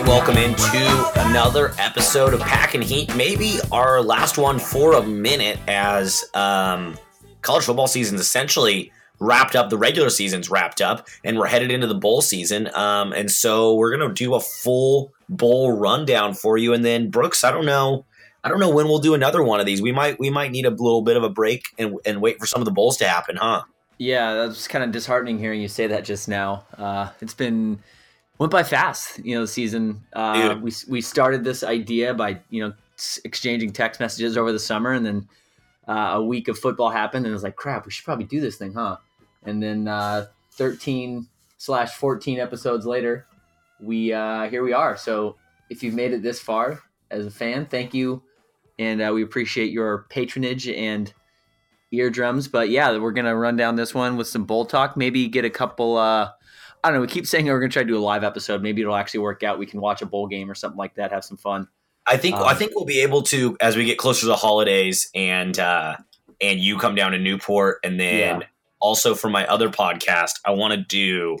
right, welcome into another episode of Pack and Heat. Maybe our last one for a minute, as college football season's essentially wrapped up. The regular season's wrapped up, and we're headed into the bowl season. And so we're gonna do a full bowl rundown for you. And then Brooks, I don't know when we'll do another one of these. We might need a little bit of a break and wait for some of the bowls to happen, huh? Yeah, that's kind of disheartening hearing you say that just now. Went by fast, the season. We started this idea by, exchanging text messages over the summer, and then a week of football happened, and it was like, crap, we should probably do this thing, huh? And then 13/14 episodes later, here we are. So if you've made it this far as a fan, thank you, and we appreciate your patronage and eardrums. But yeah, we're gonna run down this one with some bowl talk. Maybe get a couple. I don't know. We keep saying we're going to try to do a live episode. Maybe it'll actually work out. We can watch a bowl game or something like that. Have some fun. I think we'll be able to, as we get closer to the holidays and you come down to Newport. And then also for my other podcast, I want to do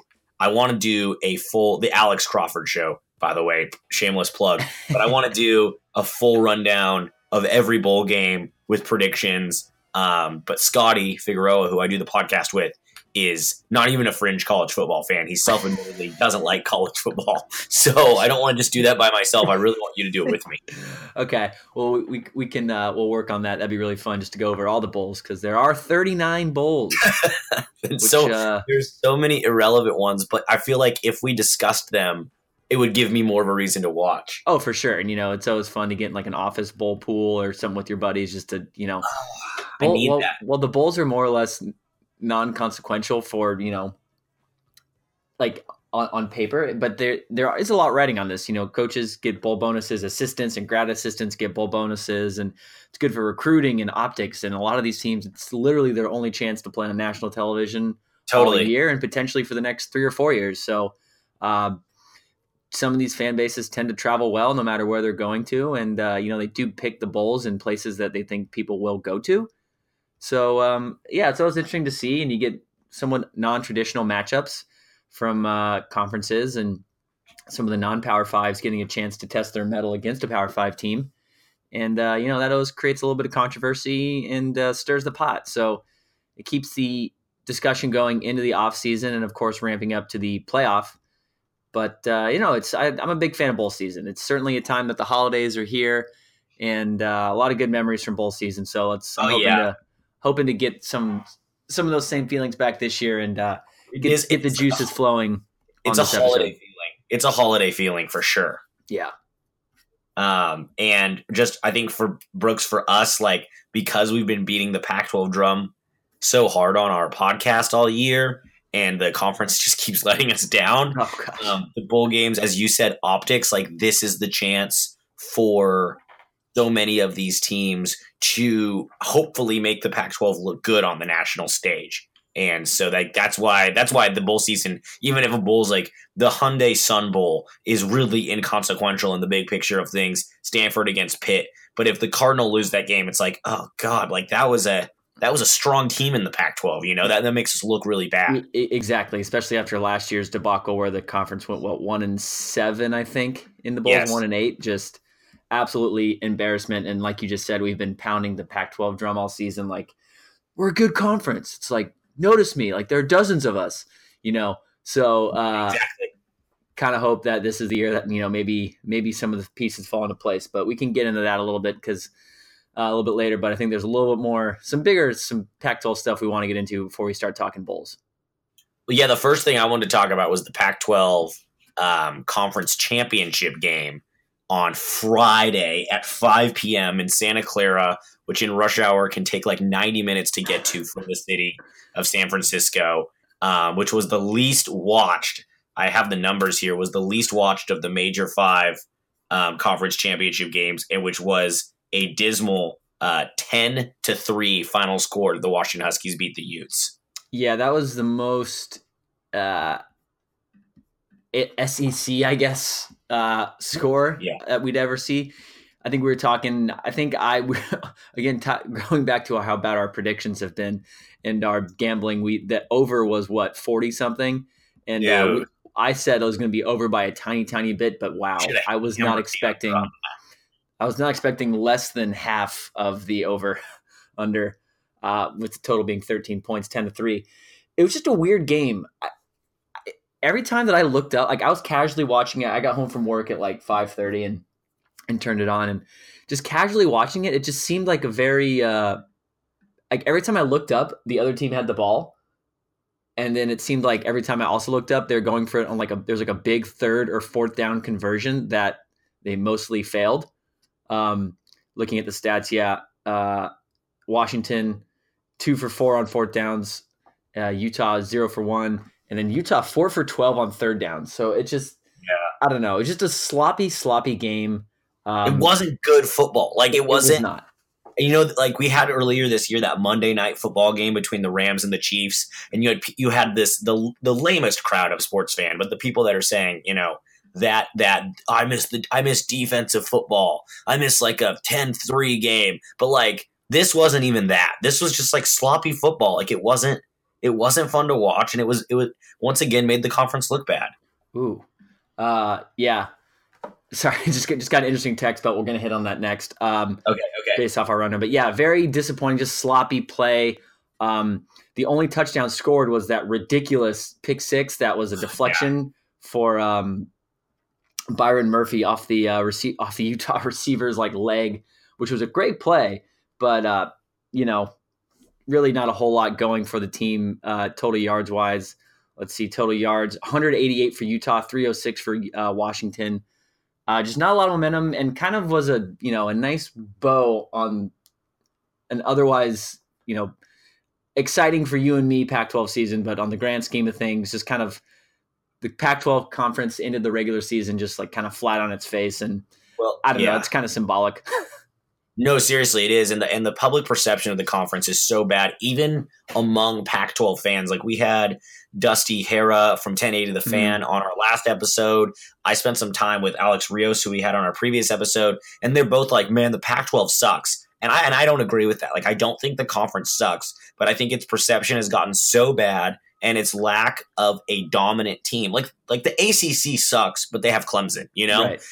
a full, the Alex Crawford show, by the way, shameless plug, but I want to do a full rundown of every bowl game with predictions. But Scotty Figueroa, who I do the podcast with, is not even a fringe college football fan. He self-admittedly doesn't like college football. So I don't want to just do that by myself. I really want you to do it with me. Okay. Well, we can, we'll work on that. That'd be really fun just to go over all the bowls, because there are 39 bowls. There's so many irrelevant ones, but I feel like if we discussed them, it would give me more of a reason to watch. Oh, for sure. And, it's always fun to get in like an office bowl pool or something with your buddies just to, that. Well, the bowls are more or less non-consequential for like on paper, but there is a lot riding on this. Coaches get bowl bonuses, assistants and grad assistants get bowl bonuses, and it's good for recruiting and optics. And a lot of these teams, it's literally their only chance to play on national television all year, and potentially for the next 3 or 4 years. So some of these fan bases tend to travel well no matter where they're going to, and they do pick the bowls in places that they think people will go to. So, it's always interesting to see, and you get somewhat non-traditional matchups from conferences, and some of the non-Power Fives getting a chance to test their mettle against a Power Five team. And, that always creates a little bit of controversy and stirs the pot. So it keeps the discussion going into the offseason and, of course, ramping up to the playoff. But, I'm a big fan of bowl season. It's certainly a time that the holidays are here, and a lot of good memories from bowl season. So I'm hoping to get some of those same feelings back this year, and get the juices flowing. It's a holiday feeling. It's a holiday feeling for sure. Yeah. And just, I think for Brooks, for us, like, because we've been beating the Pac-12 drum so hard on our podcast all year, and the conference just keeps letting us down. Oh, gosh. The bowl games, as you said, optics, like, this is the chance for so many of these teams to hopefully make the Pac-12 look good on the national stage. And so that's why the bowl season, even if a bowl's like the Hyundai Sun Bowl, is really inconsequential in the big picture of things, Stanford against Pitt. But if the Cardinal lose that game, it's like, oh God, like that was a strong team in the Pac-12, that makes us look really bad. Exactly. Especially after last year's debacle where the conference went, 1-7, I think, in the bowls, yes. 1-8, just absolutely embarrassment. And like you just said, we've been pounding the Pac-12 drum all season. Like, we're a good conference. It's like, notice me. Like, there are dozens of us, So exactly. Kind of hope that this is the year that, maybe some of the pieces fall into place. But we can get into that a little bit a little bit later. But I think there's a little bit more, some Pac-12 stuff we want to get into before we start talking bowls. Well, yeah, the first thing I wanted to talk about was the Pac-12 conference championship game on Friday at 5 p.m. in Santa Clara, which in rush hour can take like 90 minutes to get to from the city of San Francisco, which was the least watched. I have the numbers here, was the least watched of the major five conference championship games, and which was a dismal 10-3 final score. The Washington Huskies beat the Utes. Yeah, that was the most SEC, I guess, score that we'd ever see. I think we were talking, going back to how bad our predictions have been and our gambling, the over was 40 something. And I said it was going to be over by a tiny, tiny bit, but wow, I was not expecting less than half of the over under, with the total being 13 points, 10-3. It was just a weird game. Every time that I looked up, like I was casually watching it. I got home from work at like 5:30 and turned it on and just casually watching it. It just seemed like a very, like every time I looked up, the other team had the ball. And then it seemed like every time I also looked up, they're going for it on like there's like a big third or fourth down conversion that they mostly failed. Looking at the stats. Yeah. Washington 2 for 4 on fourth downs, Utah 0 for 1, and then Utah 4 for 12 on third downs. So it just, I don't know. It's just a sloppy game. It wasn't good football. Like it was not. You know, like we had earlier this year, that Monday Night Football game between the Rams and the Chiefs, and you had this the lamest crowd of sports fan, but the people that are saying, you know, that I miss defensive football. I miss like a 10-3 game, but like this wasn't even that. This was just like sloppy football. Like it wasn't fun to watch, and it was once again made the conference look bad. Ooh, yeah. Sorry, just got an interesting text, but we're going to hit on that next. Okay. Based off our runner. But yeah, very disappointing, just sloppy play. The only touchdown scored was that ridiculous pick six. That was a deflection for Byron Murphy off the off the Utah receiver's like leg, which was a great play. But, you know, really not a whole lot going for the team total yards-wise. Let's see, total yards, 188 for Utah, 306 for Washington. Just not a lot of momentum, and kind of was a, you know, a nice bow on an otherwise, you know, exciting for you and me Pac-12 season. But on the grand scheme of things, just kind of the Pac-12 conference ended the regular season just like kind of flat on its face. And well, I don't know, it's kind of symbolic. No, seriously, it is. And the public perception of the conference is so bad, even among Pac-12 fans. Like we had Dusty Hera from 1080 The Fan on our last episode. I spent some time with Alex Rios, who we had on our previous episode, and they're both like, man, the Pac-12 sucks. And I don't agree with that. Like, I don't think the conference sucks, but I think its perception has gotten so bad and its lack of a dominant team. Like the ACC sucks, but they have Clemson, you know? Right.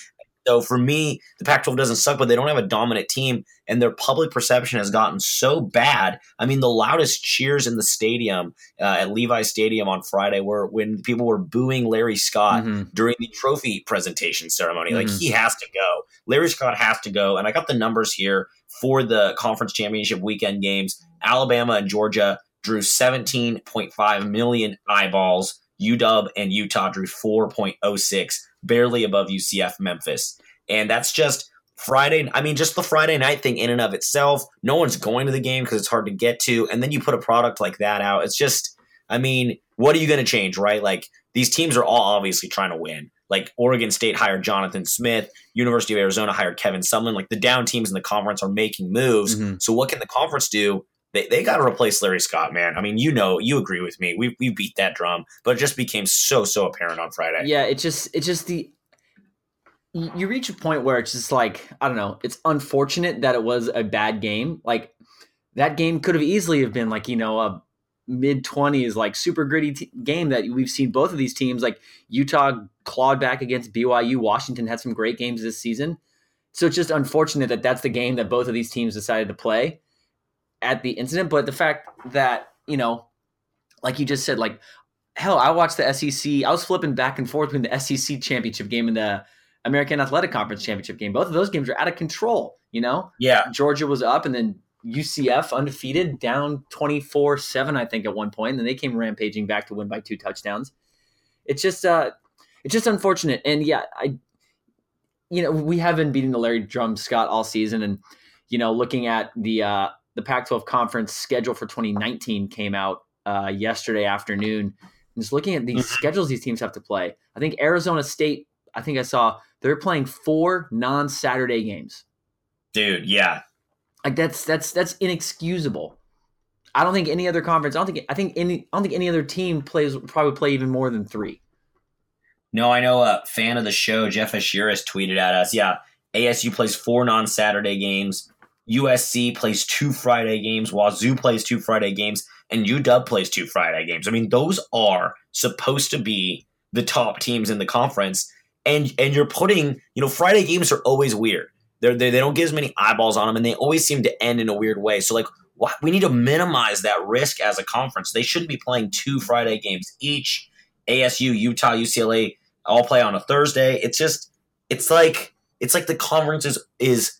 So for me, the Pac-12 doesn't suck, but they don't have a dominant team, and their public perception has gotten so bad. I mean, the loudest cheers in the stadium at Levi's Stadium on Friday were when people were booing Larry Scott during the trophy presentation ceremony. Mm-hmm. Like, he has to go. Larry Scott has to go. And I got the numbers here for the conference championship weekend games. Alabama and Georgia drew 17.5 million eyeballs. UW and Utah drew 4.06, barely above UCF Memphis. And that's just Friday. I mean, just the Friday night thing in and of itself. No one's going to the game because it's hard to get to. And then you put a product like that out. It's just, I mean, what are you going to change, right? Like, these teams are all obviously trying to win. Like, Oregon State hired Jonathan Smith. University of Arizona hired Kevin Sumlin. Like, the down teams in the conference are making moves. Mm-hmm. So what can the conference do? They got to replace Larry Scott, man. I mean, you know, you agree with me. We beat that drum, but it just became so apparent on Friday. Yeah, you reach a point where it's just like, I don't know, it's unfortunate that it was a bad game. Like, that game could have easily have been like, you know, a mid-20s, like super gritty game that we've seen both of these teams. Like, Utah clawed back against BYU. Washington had some great games this season. So it's just unfortunate that that's the game that both of these teams decided to play at the incident. But the fact that, you know, like you just said, like, hell, I watched the SEC. I was flipping back and forth between the SEC championship game and the American Athletic Conference championship game. Both of those games are out of control, you know? Yeah. Georgia was up, and then UCF undefeated, down 24-7, I think, at one point. And then they came rampaging back to win by 2 touchdowns. It's just unfortunate. And yeah, you know, we have been beating the Larry Drum Scott all season. And, you know, looking at the Pac-12 conference schedule for 2019 came out yesterday afternoon. And just looking at these schedules these teams have to play, I think Arizona State, I think I saw, they're playing 4 non-Saturday games. Dude, yeah. Like, that's inexcusable. I don't think any other conference, I don't think any other team probably play even more than 3. No, I know a fan of the show, Jeff Ashiris, tweeted at us. Yeah, ASU plays 4 non-Saturday games. USC plays 2 Friday games, Wazoo plays 2 Friday games, and UW plays 2 Friday games. I mean, those are supposed to be the top teams in the conference. And you're putting, you know, Friday games are always weird. They don't get as many eyeballs on them, and they always seem to end in a weird way. So, like, we need to minimize that risk as a conference. They shouldn't be playing two Friday games each. ASU, Utah, UCLA all play on a Thursday. It's just, it's like the conference is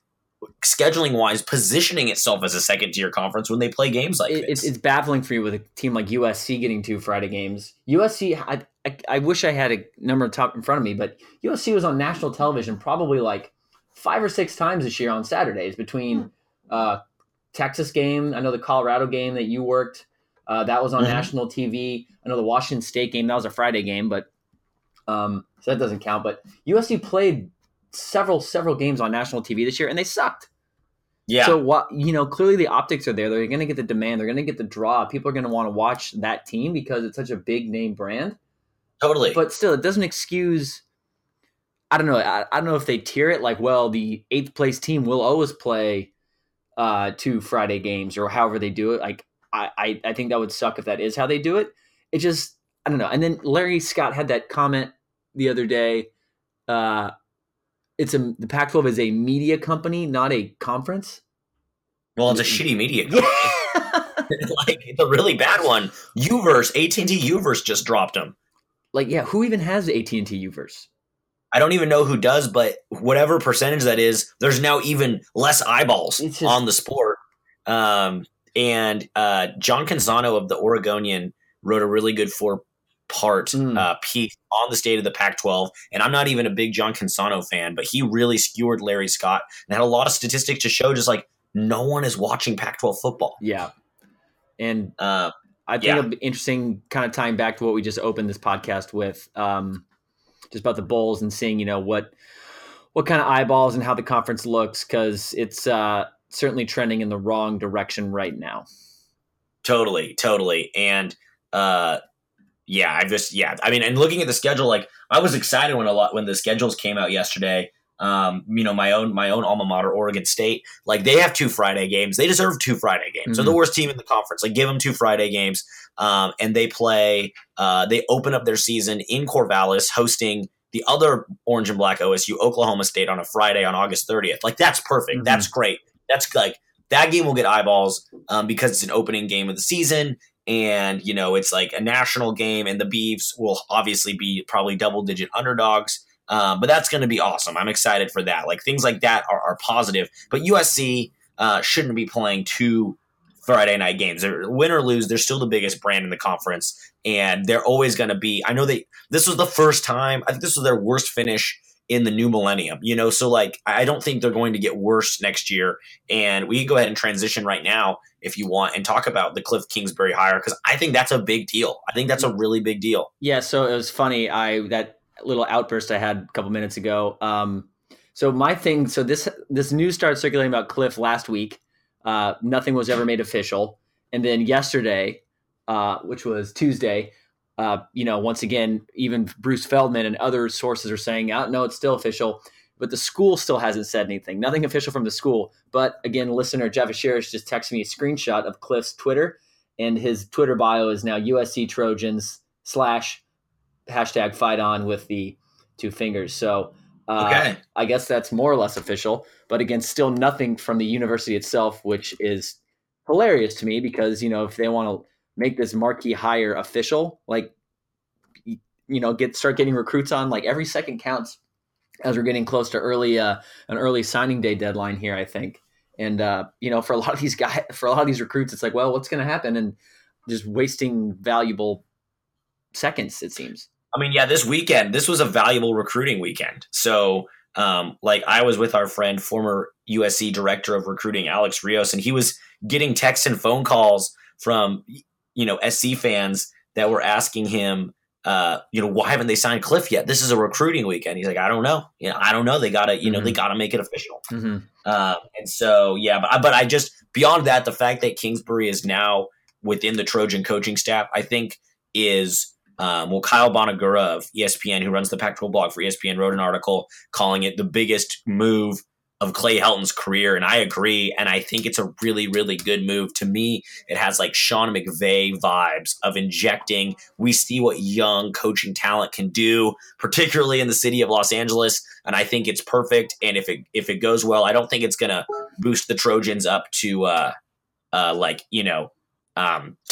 scheduling wise positioning itself as a second tier conference when they play games like this. It's baffling for you with a team like USC getting two Friday games. USC, I wish I had a number top in front of me, but USC was on national television probably like 5 or 6 times this year on Saturdays between Texas game. I know the Colorado game that you worked, that was on national TV. I know the Washington State game, that was a Friday game, but so that doesn't count. But USC played several games on national TV this year, and they sucked. Yeah. So, clearly the optics are there. They're going to get the demand. They're going to get the draw. People are going to want to watch that team because it's such a big name brand. Totally. But still, it doesn't excuse – I don't know. I don't know if they tier it like, well, the 8th place team will always play 2 Friday games or however they do it. Like, I think that would suck if that is how they do it. It just, I don't know. And then Larry Scott had that comment the other day. The Pac-12 is a media company, not a conference. Well, it's a shitty media company. Like, it's a really bad one. Uverse, AT&T Uverse just dropped them. Like, yeah, who even has AT&T Uverse? I don't even know who does, but whatever percentage that is, there's now even less eyeballs on the sport. And John Canzano of the Oregonian wrote a really good 4-part piece on the state of the Pac-12. And I'm not even a big John Canzano fan, but he really skewered Larry Scott and had a lot of statistics to show just like no one is watching Pac-12 football. Yeah. And I think it'll be interesting kind of tying back to what we just opened this podcast with. Just about the bowls and seeing, you know, what kind of eyeballs and how the conference looks, because it's certainly trending in the wrong direction right now. Totally. And and looking at the schedule, like I was excited when the schedules came out yesterday. My own alma mater, Oregon State, like they have 2 Friday games. They deserve 2 Friday games. Mm-hmm. They're the worst team in the conference. Like give them 2 Friday games. And they play, they open up their season in Corvallis hosting the other orange and black OSU, Oklahoma State on a Friday on August 30th. Like that's perfect. Mm-hmm. That's great. That's like that game will get eyeballs, because it's an opening game of the season. And, you know, it's like a national game and the Beavs will obviously be probably double-digit underdogs. But that's going to be awesome. I'm excited for that. Like things like that are positive, but USC shouldn't be playing 2 Friday night games. They're, win or lose, they're still the biggest brand in the conference, and they're always going to be. I know this was the first time. I think this was their worst finish in the new millennium. You know, so like I don't think they're going to get worse next year. And we can go ahead and transition right now if you want and talk about the Kliff Kingsbury hire, because I think that's a big deal. I think that's a really big deal. Yeah. So it was funny. That little outburst I had a couple minutes ago. So this news started circulating about Kliff last week. Nothing was ever made official. And then yesterday, which was Tuesday, once again, even Bruce Feldman and other sources are saying, oh, no, it's still official, but the school still hasn't said anything, nothing official from the school. But again, listener Jeff Asherish just texted me a screenshot of Kliff's Twitter, and his Twitter bio is now USC Trojans / hashtag fight on with the 2 fingers. So okay. I guess that's more or less official, but again, still nothing from the university itself, which is hilarious to me because, you know, if they want to make this marquee hire official, like, you know, start getting recruits on, like every second counts as we're getting close to an early signing day deadline here, I think. And, for a lot of these guys, for a lot of these recruits, it's like, well, what's going to happen? And just wasting valuable seconds, it seems. I mean, yeah, this weekend, this was a valuable recruiting weekend. So, I was with our friend, former USC director of recruiting, Alex Rios, and he was getting texts and phone calls from, SC fans that were asking him, why haven't they signed Kliff yet? This is a recruiting weekend. He's like, I don't know. I don't know. They got to, they got to make it official. Mm-hmm. But I just, beyond that, the fact that Kingsbury is now within the Trojan coaching staff, I think is, Kyle Bonagura of ESPN, who runs the Pac-12 blog for ESPN, wrote an article calling it the biggest move of Clay Helton's career. And I agree. And I think it's a really, really good move. To me, it has like Sean McVay vibes of injecting. We see what young coaching talent can do, particularly in the city of Los Angeles. And I think it's perfect. And if it goes well, I don't think it's going to boost the Trojans up to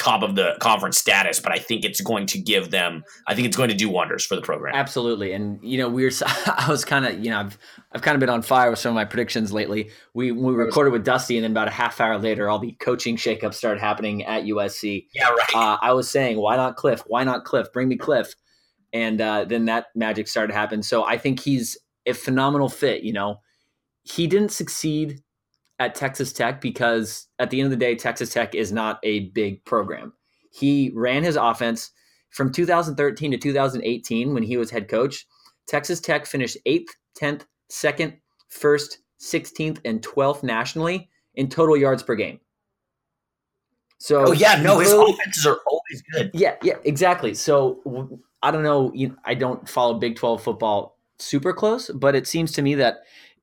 top of the conference status, but I think it's going to give them, I think it's going to do wonders for the program. Absolutely. And, you know, I've kind of been on fire with some of my predictions lately. We recorded with Dusty, and then about a half hour later, all the coaching shakeups started happening at USC. Yeah, right. I was saying, why not Kliff? Why not Kliff? Bring me Kliff. And then that magic started to happen. So I think he's a phenomenal fit. You know, he didn't succeed at Texas Tech because at the end of the day, Texas Tech is not a big program. He ran his offense from 2013 to 2018 when he was head coach. Texas Tech finished 8th, 10th, 2nd, 1st, 16th, and 12th nationally in total yards per game. So, his offenses are always good. Yeah, exactly. So I don't know. I don't follow Big 12 football super close, but it seems to me that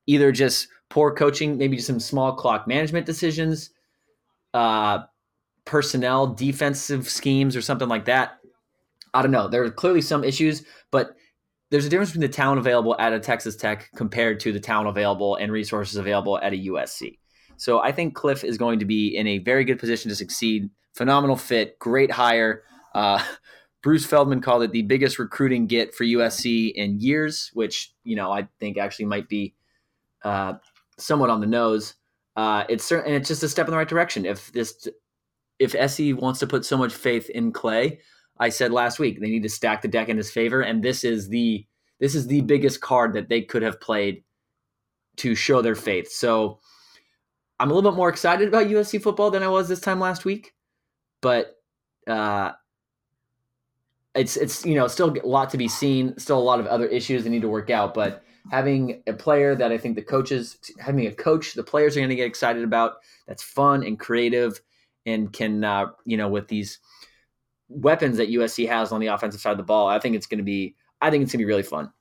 either just poor coaching, maybe some small clock management decisions, personnel, defensive schemes, or something like that. I don't know. There are clearly some issues, but there's a difference between the talent available at a Texas Tech compared to the talent available and resources available at a USC. So I think Kliff is going to be in a very good position to succeed. Phenomenal fit, great hire. Bruce Feldman called it the biggest recruiting get for USC in years, which, you know, I think actually might be somewhat on the nose. It's just a step in the right direction. If SC wants to put so much faith in Clay, I said last week they need to stack the deck in his favor, and this is the biggest card that they could have played to show their faith. So I'm a little bit more excited about USC football than I was this time last week, but it's still a lot to be seen, still a lot of other issues that need to work out, but having a player that I think the players are going to get excited about, that's fun and creative and can, with these weapons that USC has on the offensive side of the ball, I think it's going to be really fun.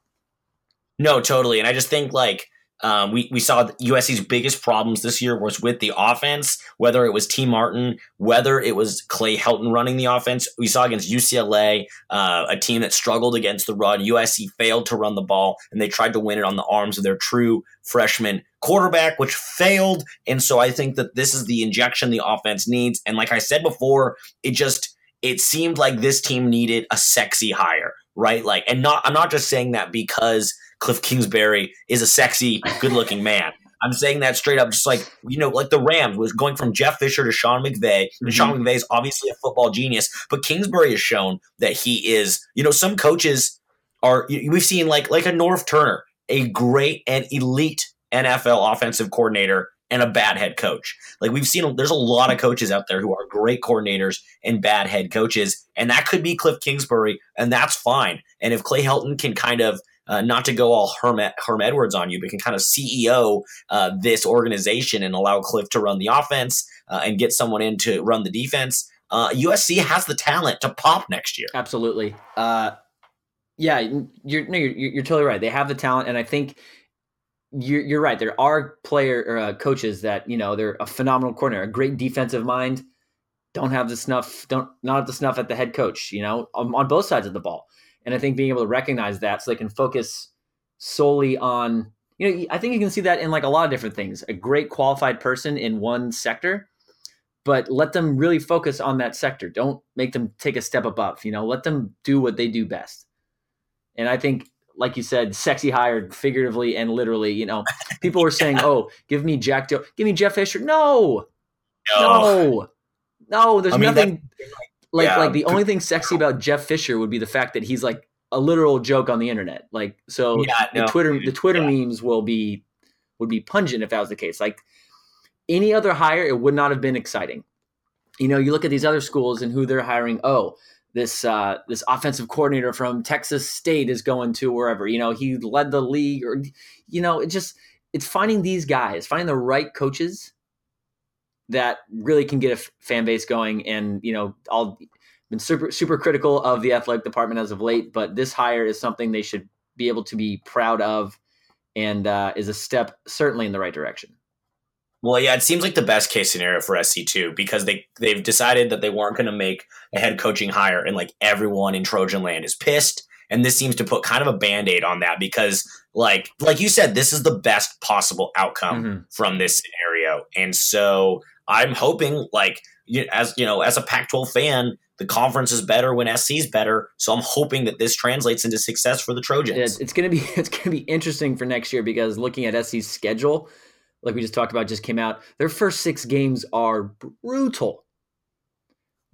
No, totally. And I just think we saw USC's biggest problems this year was with the offense, whether it was T. Martin, whether it was Clay Helton running the offense. We saw against UCLA, a team that struggled against the run. USC failed to run the ball, and they tried to win it on the arms of their true freshman quarterback, which failed. And so I think that this is the injection the offense needs. And like I said before, it seemed like this team needed a sexy hire, right? I'm not just saying that because Kliff Kingsbury is a sexy, good-looking man. I'm saying that straight up, just like the Rams was going from Jeff Fisher to Sean McVay, and mm-hmm. Sean McVay is obviously a football genius, but Kingsbury has shown that he is, some coaches are, we've seen like a Norv Turner, a great and elite NFL offensive coordinator and a bad head coach. Like we've seen, there's a lot of coaches out there who are great coordinators and bad head coaches, and that could be Kliff Kingsbury, and that's fine. And if Clay Helton can kind of, not to go all Herm Edwards on you, but can kind of CEO this organization and allow Kliff to run the offense and get someone in to run the defense. USC has the talent to pop next year. Absolutely. You're totally right. They have the talent, and I think you're right. There are coaches that they're a phenomenal corner, a great defensive mind, not have the snuff at the head coach. On both sides of the ball. And I think being able to recognize that so they can focus solely on, I think you can see that in a lot of different things, a great qualified person in one sector, but let them really focus on that sector. Don't make them take a step above, let them do what they do best. And I think, like you said, sexy hire figuratively and literally, people were saying, oh, give me Jeff Fisher. No, there's nothing. The only thing sexy about Jeff Fisher would be the fact that he's like a literal joke on the internet. The Twitter memes would be pungent if that was the case. Like any other hire, it would not have been exciting. You look at these other schools and who they're hiring. Oh, this offensive coordinator from Texas State is going to wherever. He led the league, or it's finding these guys, finding the right coaches that really can get a fan base going. And, I've been super, super critical of the athletic department as of late, but this hire is something they should be able to be proud of and is a step certainly in the right direction. Well, yeah, it seems like the best case scenario for SC2 because they've decided that they weren't going to make a head coaching hire, and like everyone in Trojan land is pissed. And this seems to put kind of a Band-Aid on that because like you said, this is the best possible outcome from this scenario. And so I'm hoping as a Pac-12 fan, the conference is better when SC is better. So I'm hoping that this translates into success for the Trojans. It's going to be interesting for next year because looking at SC's schedule, like we just talked about, just came out. Their first 6 games are brutal.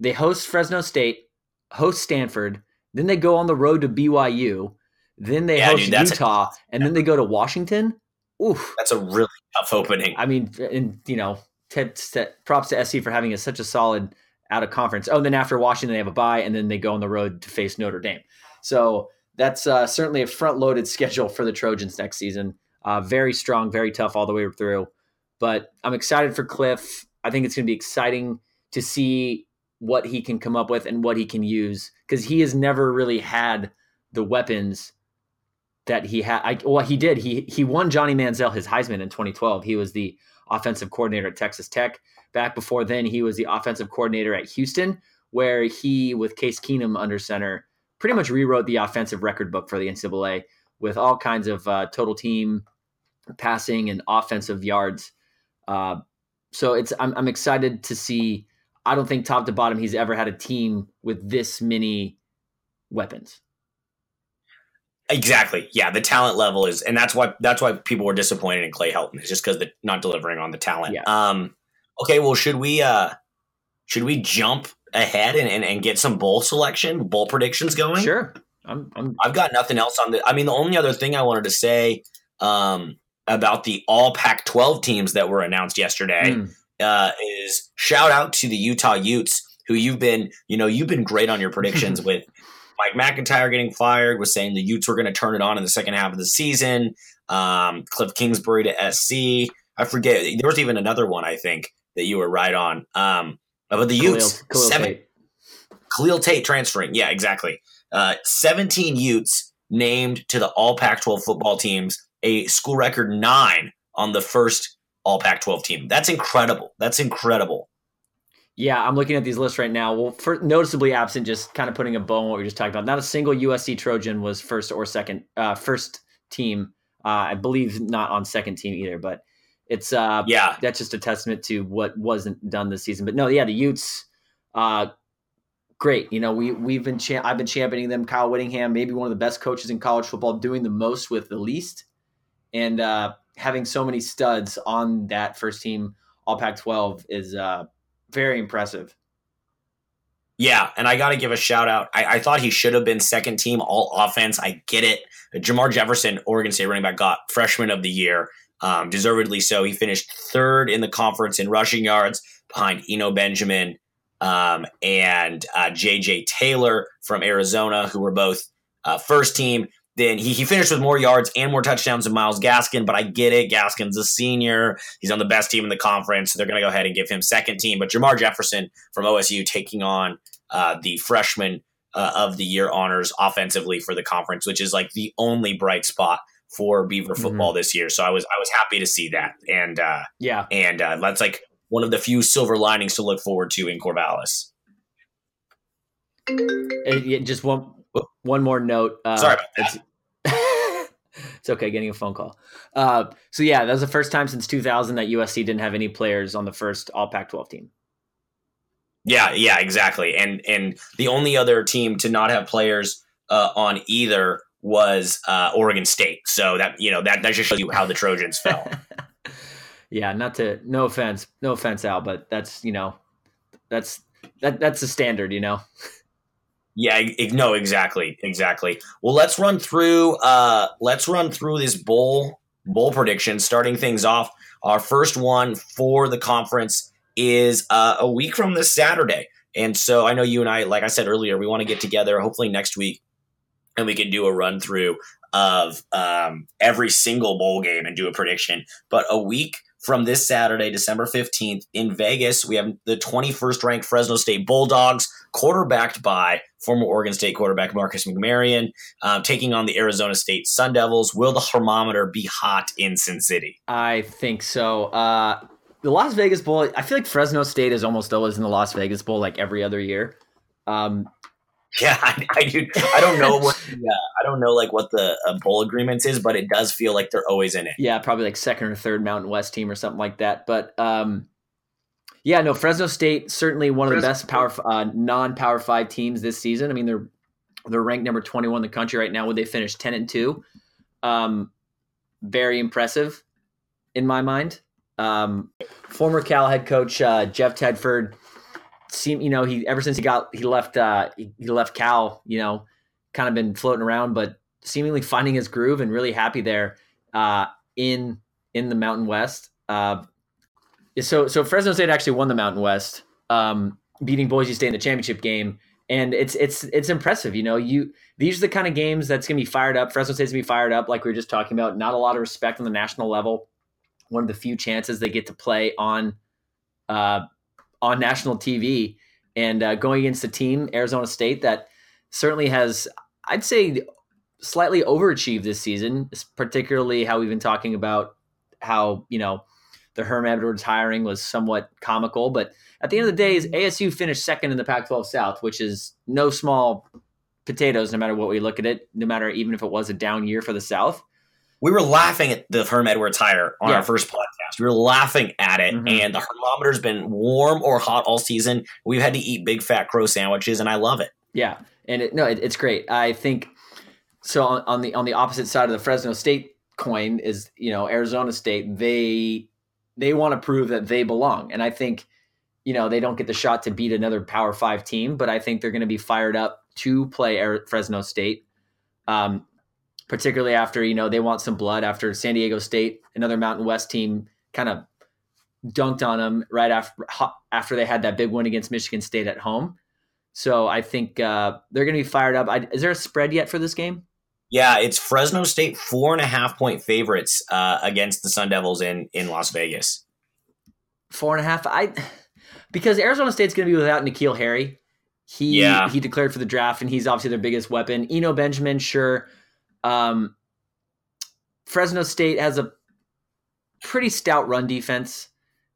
They host Fresno State, host Stanford, then they go on the road to BYU, then they host Utah, and then they go to Washington. Oof, that's a really tough opening. I mean, and props to SC for having such a solid out of conference. Oh, and then after Washington, they have a bye, and then they go on the road to face Notre Dame. So that's certainly a front-loaded schedule for the Trojans next season. Very strong, very tough all the way through. But I'm excited for Kliff. I think it's going to be exciting to see what he can come up with and what he can use because he has never really had the weapons that he had. He did. He won Johnny Manziel his Heisman in 2012. He was the offensive coordinator at Texas Tech. Back before then, he was the offensive coordinator at Houston, where he, with Case Keenum under center, pretty much rewrote the offensive record book for the NCAA with all kinds of total team passing and offensive yards. So I'm excited to see. I don't think top to bottom he's ever had a team with this many weapons. Exactly. Yeah, the talent level is, and that's why people were disappointed in Clay Helton. It's just because they're not delivering on the talent. Yeah. Okay, well, should we jump ahead and get some bowl predictions going? Sure. I've got nothing else on the. I mean, the only other thing I wanted to say about the all Pac-12 teams that were announced yesterday. Is shout out to the Utah Utes, who you've been great on your predictions with Mike McIntyre getting fired, was saying the Utes were going to turn it on in the second half of the season. Kliff Kingsbury to SC. I forget. There was even another one, I think, that you were right on. But the Utes, Khalil Tate transferring. Yeah, exactly. 17 Utes named to the all Pac-12 football teams, a school record 9 on the first all Pac-12 team. That's incredible. Yeah, I'm looking at these lists right now. Well, noticeably absent, just kind of putting a bow on what we were just talking about. Not a single USC Trojan was first or second, first team. I believe not on second team either, but it's that's just a testament to what wasn't done this season. But no, yeah, the Utes, great. You know, I've been championing them. Kyle Whittingham, maybe one of the best coaches in college football, doing the most with the least, and having so many studs on that first team all Pac-12 is very impressive. Yeah, and I got to give a shout out. I thought he should have been second team all offense. I get it. Jamar Jefferson, Oregon State running back, got freshman of the year, deservedly so. He finished third in the conference in rushing yards behind Eno Benjamin and J.J. Taylor from Arizona, who were both first team. Then he finished with more yards and more touchdowns than Myles Gaskin, but I get it. Gaskin's a senior. He's on the best team in the conference, so they're going to go ahead and give him second team. But Jamar Jefferson from OSU taking on the freshman of the year honors offensively for the conference, which is like the only bright spot for Beaver football this year. So I was happy to see that. And that's like one of the few silver linings to look forward to in Corvallis. Just one more note. Sorry about that. It's okay, getting a phone call. So yeah, that was the first time since 2000 that USC didn't have any players on the first all Pac-12 team. Yeah, exactly. And the only other team to not have players on either was Oregon State. So that, you know, that just shows you how the Trojans fell. Yeah, no offense, Al, but that's, you know, that's the standard, you know. Yeah, no, exactly. Well, let's run through this bowl prediction, starting things off. Our first one for the conference is a week from this Saturday. And so I know you and I, like I said earlier, we want to get together hopefully next week and we can do a run through of every single bowl game and do a prediction. But a week from this Saturday, December 15th in Vegas, we have the 21st ranked Fresno State Bulldogs quarterbacked by former Oregon State quarterback Marcus McMarion, taking on the Arizona State Sun Devils. Will the thermometer be hot in Sin City? I think so. The Las Vegas Bowl, I feel like Fresno State is almost always in the Las Vegas Bowl like every other year. Yeah, I do. I don't know what. I don't know like what the bowl agreements is, but it does feel like they're always in it. Yeah, probably like second or third Mountain West team or something like that. But yeah, no, Fresno State certainly one of the best non-Power Five teams this season. I mean, they're ranked number 21 in the country right now. Would they finish 10-2? Very impressive, in my mind. Former Cal head coach Jeff Tedford. He left Cal, kind of been floating around, but seemingly finding his groove and really happy there in the Mountain West. So Fresno State actually won the Mountain West, beating Boise State in the championship game, and it's impressive. These are the kind of games that's going to be fired up. Fresno State's going to be fired up, like we were just talking about. Not a lot of respect on the national level. One of the few chances they get to play on national TV, and going against a team, Arizona State, that certainly has, I'd say, slightly overachieved this season, particularly how we've been talking about how, the Herm Edwards hiring was somewhat comical. But at the end of the day, ASU finished second in the Pac-12 South, which is no small potatoes, no matter what we look at it, no matter even if it was a down year for the South. We were laughing at the Herm Edwards hire on our first podcast. We were laughing at it, and the thermometer's been warm or hot all season. We've had to eat big fat crow sandwiches, and I love it. Yeah, and it's great. I think so. On the opposite side of the Fresno State coin is Arizona State. They want to prove that they belong, and I think they don't get the shot to beat another Power Five team, but I think they're going to be fired up to play Fresno State. Particularly after, they want some blood after San Diego State, another Mountain West team, kind of dunked on them right after they had that big win against Michigan State at home. So I think they're going to be fired up. Is there a spread yet for this game? Yeah, it's Fresno State 4.5-point favorites against the Sun Devils in Las Vegas. 4.5? Because Arizona State's going to be without N'Keal Harry. He declared for the draft, and he's obviously their biggest weapon. Eno Benjamin, sure. Fresno State has a pretty stout run defense,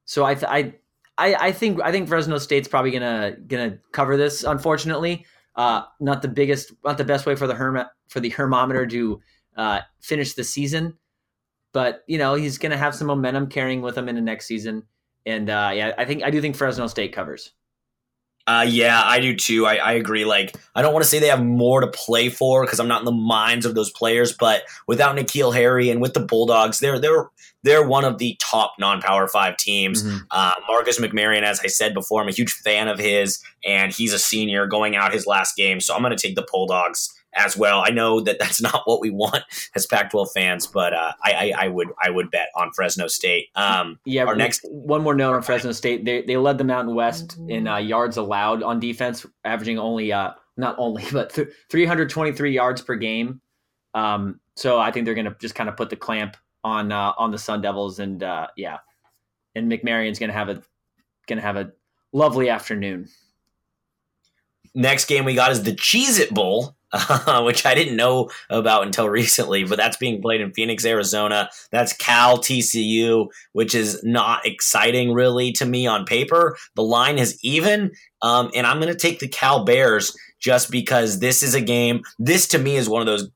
so I think Fresno State's probably gonna cover this. Unfortunately, not the best way for the Hermometer to finish the season, but he's gonna have some momentum carrying with him into next season, and I do think Fresno State covers. Yeah, I do too. I agree. Like, I don't want to say they have more to play for because I'm not in the minds of those players, but without N'Keal Harry and with the Bulldogs, they're one of the top non-Power Five teams. Marcus McMarion, as I said before, I'm a huge fan of his, and he's a senior going out his last game, so I'm going to take the Bulldogs as well. I know that that's not what we want as Pac-12 fans, but I would bet on Fresno State. One more note on Fresno State: they led the Mountain West in yards allowed on defense, averaging only 323 yards per game. So I think they're going to just kind of put the clamp on the Sun Devils, and and McMarion's going to have a lovely afternoon. Next game we got is the Cheez-It Bowl, which I didn't know about until recently, but that's being played in Phoenix, Arizona. That's Cal TCU, which is not exciting really to me on paper. The line is even, and I'm going to take the Cal Bears just because this is a game. This to me is one of those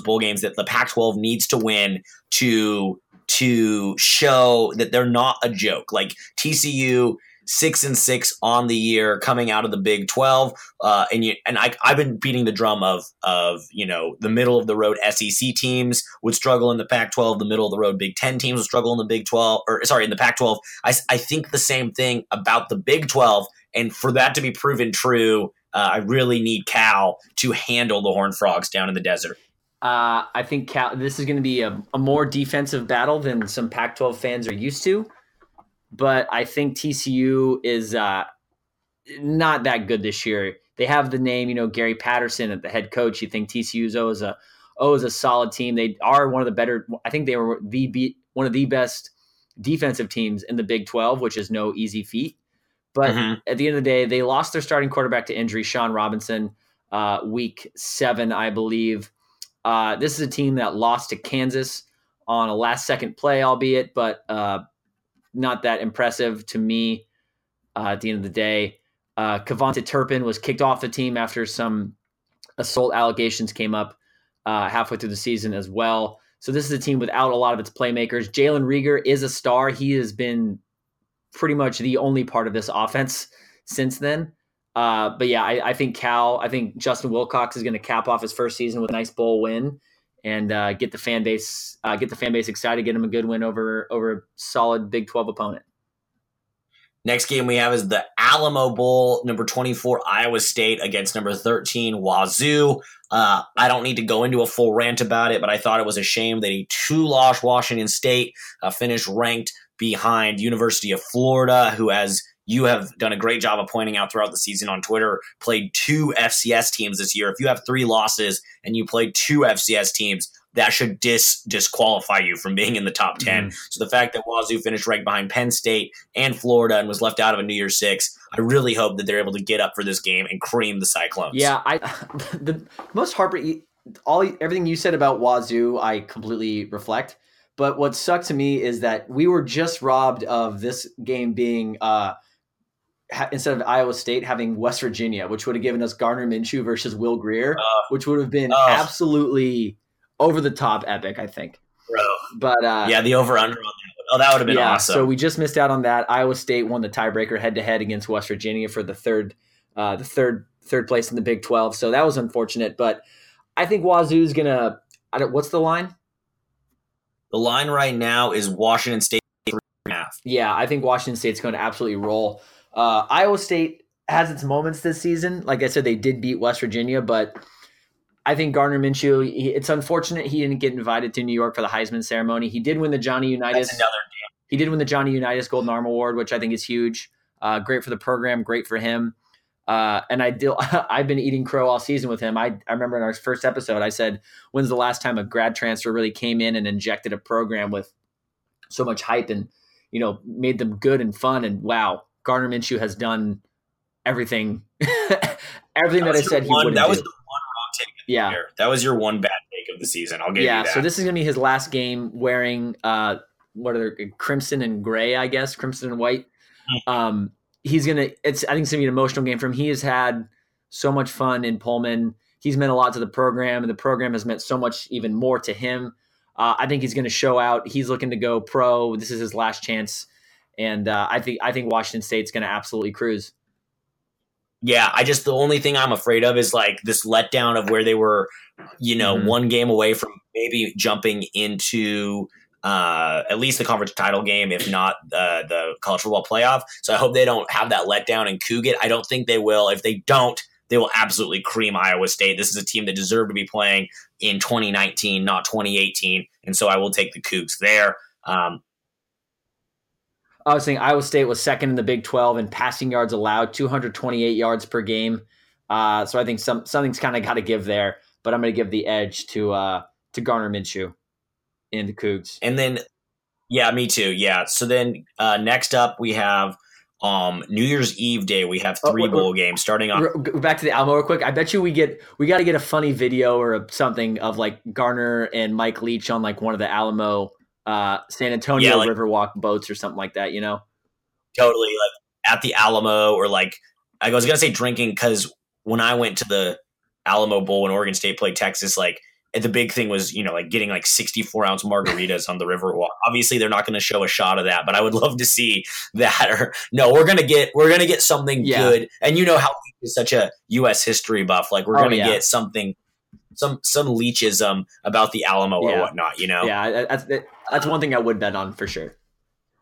bowl games that the Pac-12 needs to win to show that they're not a joke. Like TCU, 6-6 on the year coming out of the Big 12. I've been beating the drum of the middle of the road SEC teams would struggle in the Pac-12, the middle of the road Big 10 teams would struggle in the Big 12, in the Pac-12. I think the same thing about the Big 12. And for that to be proven true, I really need Cal to handle the Horned Frogs down in the desert. I think Cal, this is going to be a more defensive battle than some Pac-12 fans are used to. But I think TCU is not that good this year. They have the name, Gary Patterson at the head coach. You think TCU's is a solid team. They are one of the better. I think they were one of the best defensive teams in the Big 12, which is no easy feat. But at the end of the day, they lost their starting quarterback to injury, Sean Robinson, week 7, I believe. This is a team that lost to Kansas on a last-second play, albeit, but not that impressive to me at the end of the day. Kavonta Turpin was kicked off the team after some assault allegations came up halfway through the season as well. So this is a team without a lot of its playmakers. Jalen Reagor is a star. He has been pretty much the only part of this offense since then. But yeah, I think Cal, I think Justin Wilcox is going to cap off his first season with a nice bowl win and get the fan base excited, get them a good win over a solid Big 12 opponent. Next game we have is the Alamo Bowl, number 24, Iowa State against number 13, Wazoo. I don't need to go into a full rant about it, but I thought it was a shame that a two-loss Washington State finished ranked behind University of Florida, who, as you have done a great job of pointing out throughout the season on Twitter, played two FCS teams this year. If you have 3 losses and you play 2 FCS teams, that should disqualify you from being in the top 10. So the fact that Wazoo finished ranked behind Penn State and Florida and was left out of a New Year's Six, I really hope that they're able to get up for this game and cream the Cyclones. Yeah, the most heartbreaking, everything you said about Wazoo, I completely reflect. But what sucked to me is that we were just robbed of this game being, instead of Iowa State, having West Virginia, which would have given us Gardner Minshew versus Will Grier, which would have been absolutely over the top epic, I think. Bro. But yeah, the over under on that. Oh, that would have been awesome. So we just missed out on that. Iowa State won the tiebreaker head to head against West Virginia for the third place in the Big 12. So that was unfortunate. But I think Wazoo's gonna. What's the line? The line right now is Washington State 3.5. Yeah, I think Washington State's going to absolutely roll. Iowa State has its moments this season. Like I said, they did beat West Virginia, but I think Gardner Minshew, it's unfortunate he didn't get invited to New York for the Heisman ceremony. He did win the Johnny Unitas. That's another game. He did win the Johnny Unitas Golden Arm Award, which I think is huge. Great for the program, great for him. And I've been eating crow all season with him. I remember in our first episode, I said, when's the last time a grad transfer really came in and injected a program with so much hype and, you know, made them good and fun? And wow, Gardner Minshew has done everything that I said he wouldn't do. That was the one wrong take of the year. That was your one bad take of the season. I'll give you that. So this is going to be his last game wearing, crimson and gray, I guess, crimson and white. I think it's going to be an emotional game for him. He has had so much fun in Pullman. He's meant a lot to the program, and the program has meant so much even more to him. I think he's going to show out. He's looking to go pro. This is his last chance. And I think Washington State's going to absolutely cruise. Yeah, the only thing I'm afraid of is like this letdown of where they were, you know, one game away from maybe jumping into – at least the conference title game, if not the college football playoff. So I hope they don't have that letdown and coug it. I don't think they will. If they don't, they will absolutely cream Iowa State. This is a team that deserved to be playing in 2019, not 2018. And so I will take the Cougs there. I was saying Iowa State was second in the Big 12 in passing yards allowed, 228 yards per game. So I think something's kind of got to give there, but I'm going to give the edge to Gardner Minshew in the Cougs. And then, yeah, me too. Yeah. So then next up we have New Year's Eve day. We have three bowl games starting on. Go back to the Alamo real quick. I bet you we got to get a funny video or something of like Garner and Mike Leach on like one of the Alamo San Antonio Riverwalk boats or something like that, you know? Totally. Like at the Alamo or like, I was going to say drinking because when I went to the Alamo Bowl when Oregon State played Texas, like, the big thing was, you know, like getting like 64-ounce margaritas on the Riverwalk. Obviously, they're not going to show a shot of that, but I would love to see that. Or no, we're gonna get something good. And you know how Leach is such a U.S. history buff. Like we're gonna get something, some Leachism about the Alamo or whatnot. You know, that's one thing I would bet on for sure.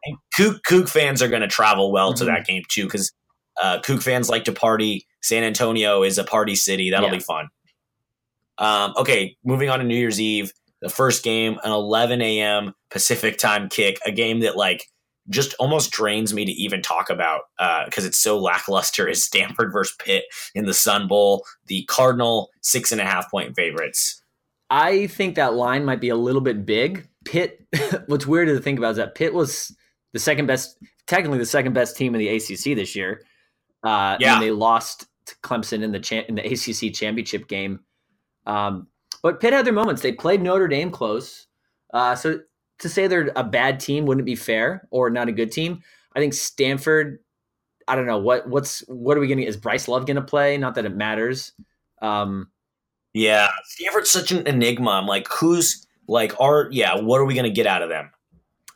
And Coug fans are gonna travel well to that game too because Coug fans like to party. San Antonio is a party city. That'll be fun. Okay, moving on to New Year's Eve, the first game, an 11 a.m. Pacific time kick, a game that like just almost drains me to even talk about because it's so lackluster, is Stanford versus Pitt in the Sun Bowl, the Cardinal 6.5-point favorites. I think that line might be a little bit big. Pitt, what's weird to think about is that Pitt was the second best. technically the second best team in the ACC this year. And they lost to Clemson in the ACC championship game. But Pitt had their moments. They played Notre Dame close. So to say they're a bad team wouldn't be fair, or not a good team. I think Stanford, I don't know what are we going to, is Bryce Love going to play? Not that it matters. Yeah. Stanford's such an enigma. I'm like, what are we going to get out of them?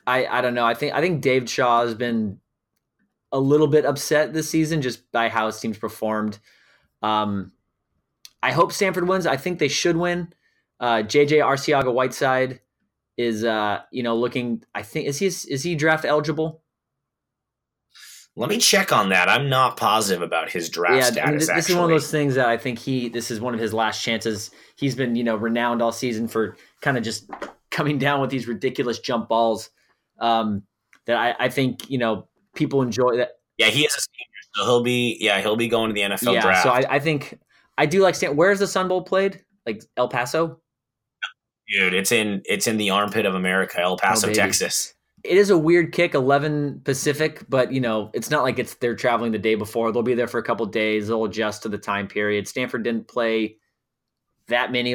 I don't know. I think Dave Shaw has been a little bit upset this season just by how his team's performed. I hope Stanford wins. I think they should win. JJ Arciaga-Whiteside is, looking. I think is he draft eligible? Let me check on that. I'm not positive about his draft status. This is one of those things that I think this is one of his last chances. He's been, renowned all season for kind of just coming down with these ridiculous jump balls that I think people enjoy. That. Yeah, he is a senior, so he'll be going to the NFL draft. So I think. I do like Stanford. Where's the Sun Bowl played? Like El Paso? Dude, it's in the armpit of America, El Paso, Texas. It is a weird kick, 11 Pacific, but it's not like they're traveling the day before. They'll be there for a couple of days. They'll adjust to the time period. Stanford didn't play that many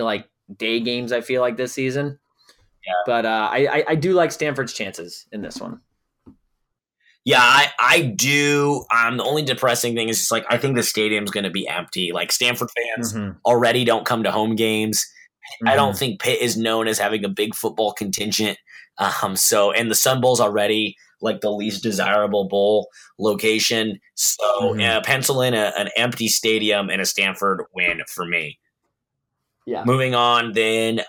day games, I feel like, this season. Yeah. But I do like Stanford's chances in this one. Yeah, I do. The only depressing thing is just I think the stadium's going to be empty. Stanford fans already don't come to home games. Mm-hmm. I don't think Pitt is known as having a big football contingent. And the Sun Bowl's already the least desirable bowl location. So pencil in an empty stadium and a Stanford win for me. Yeah. Moving on then,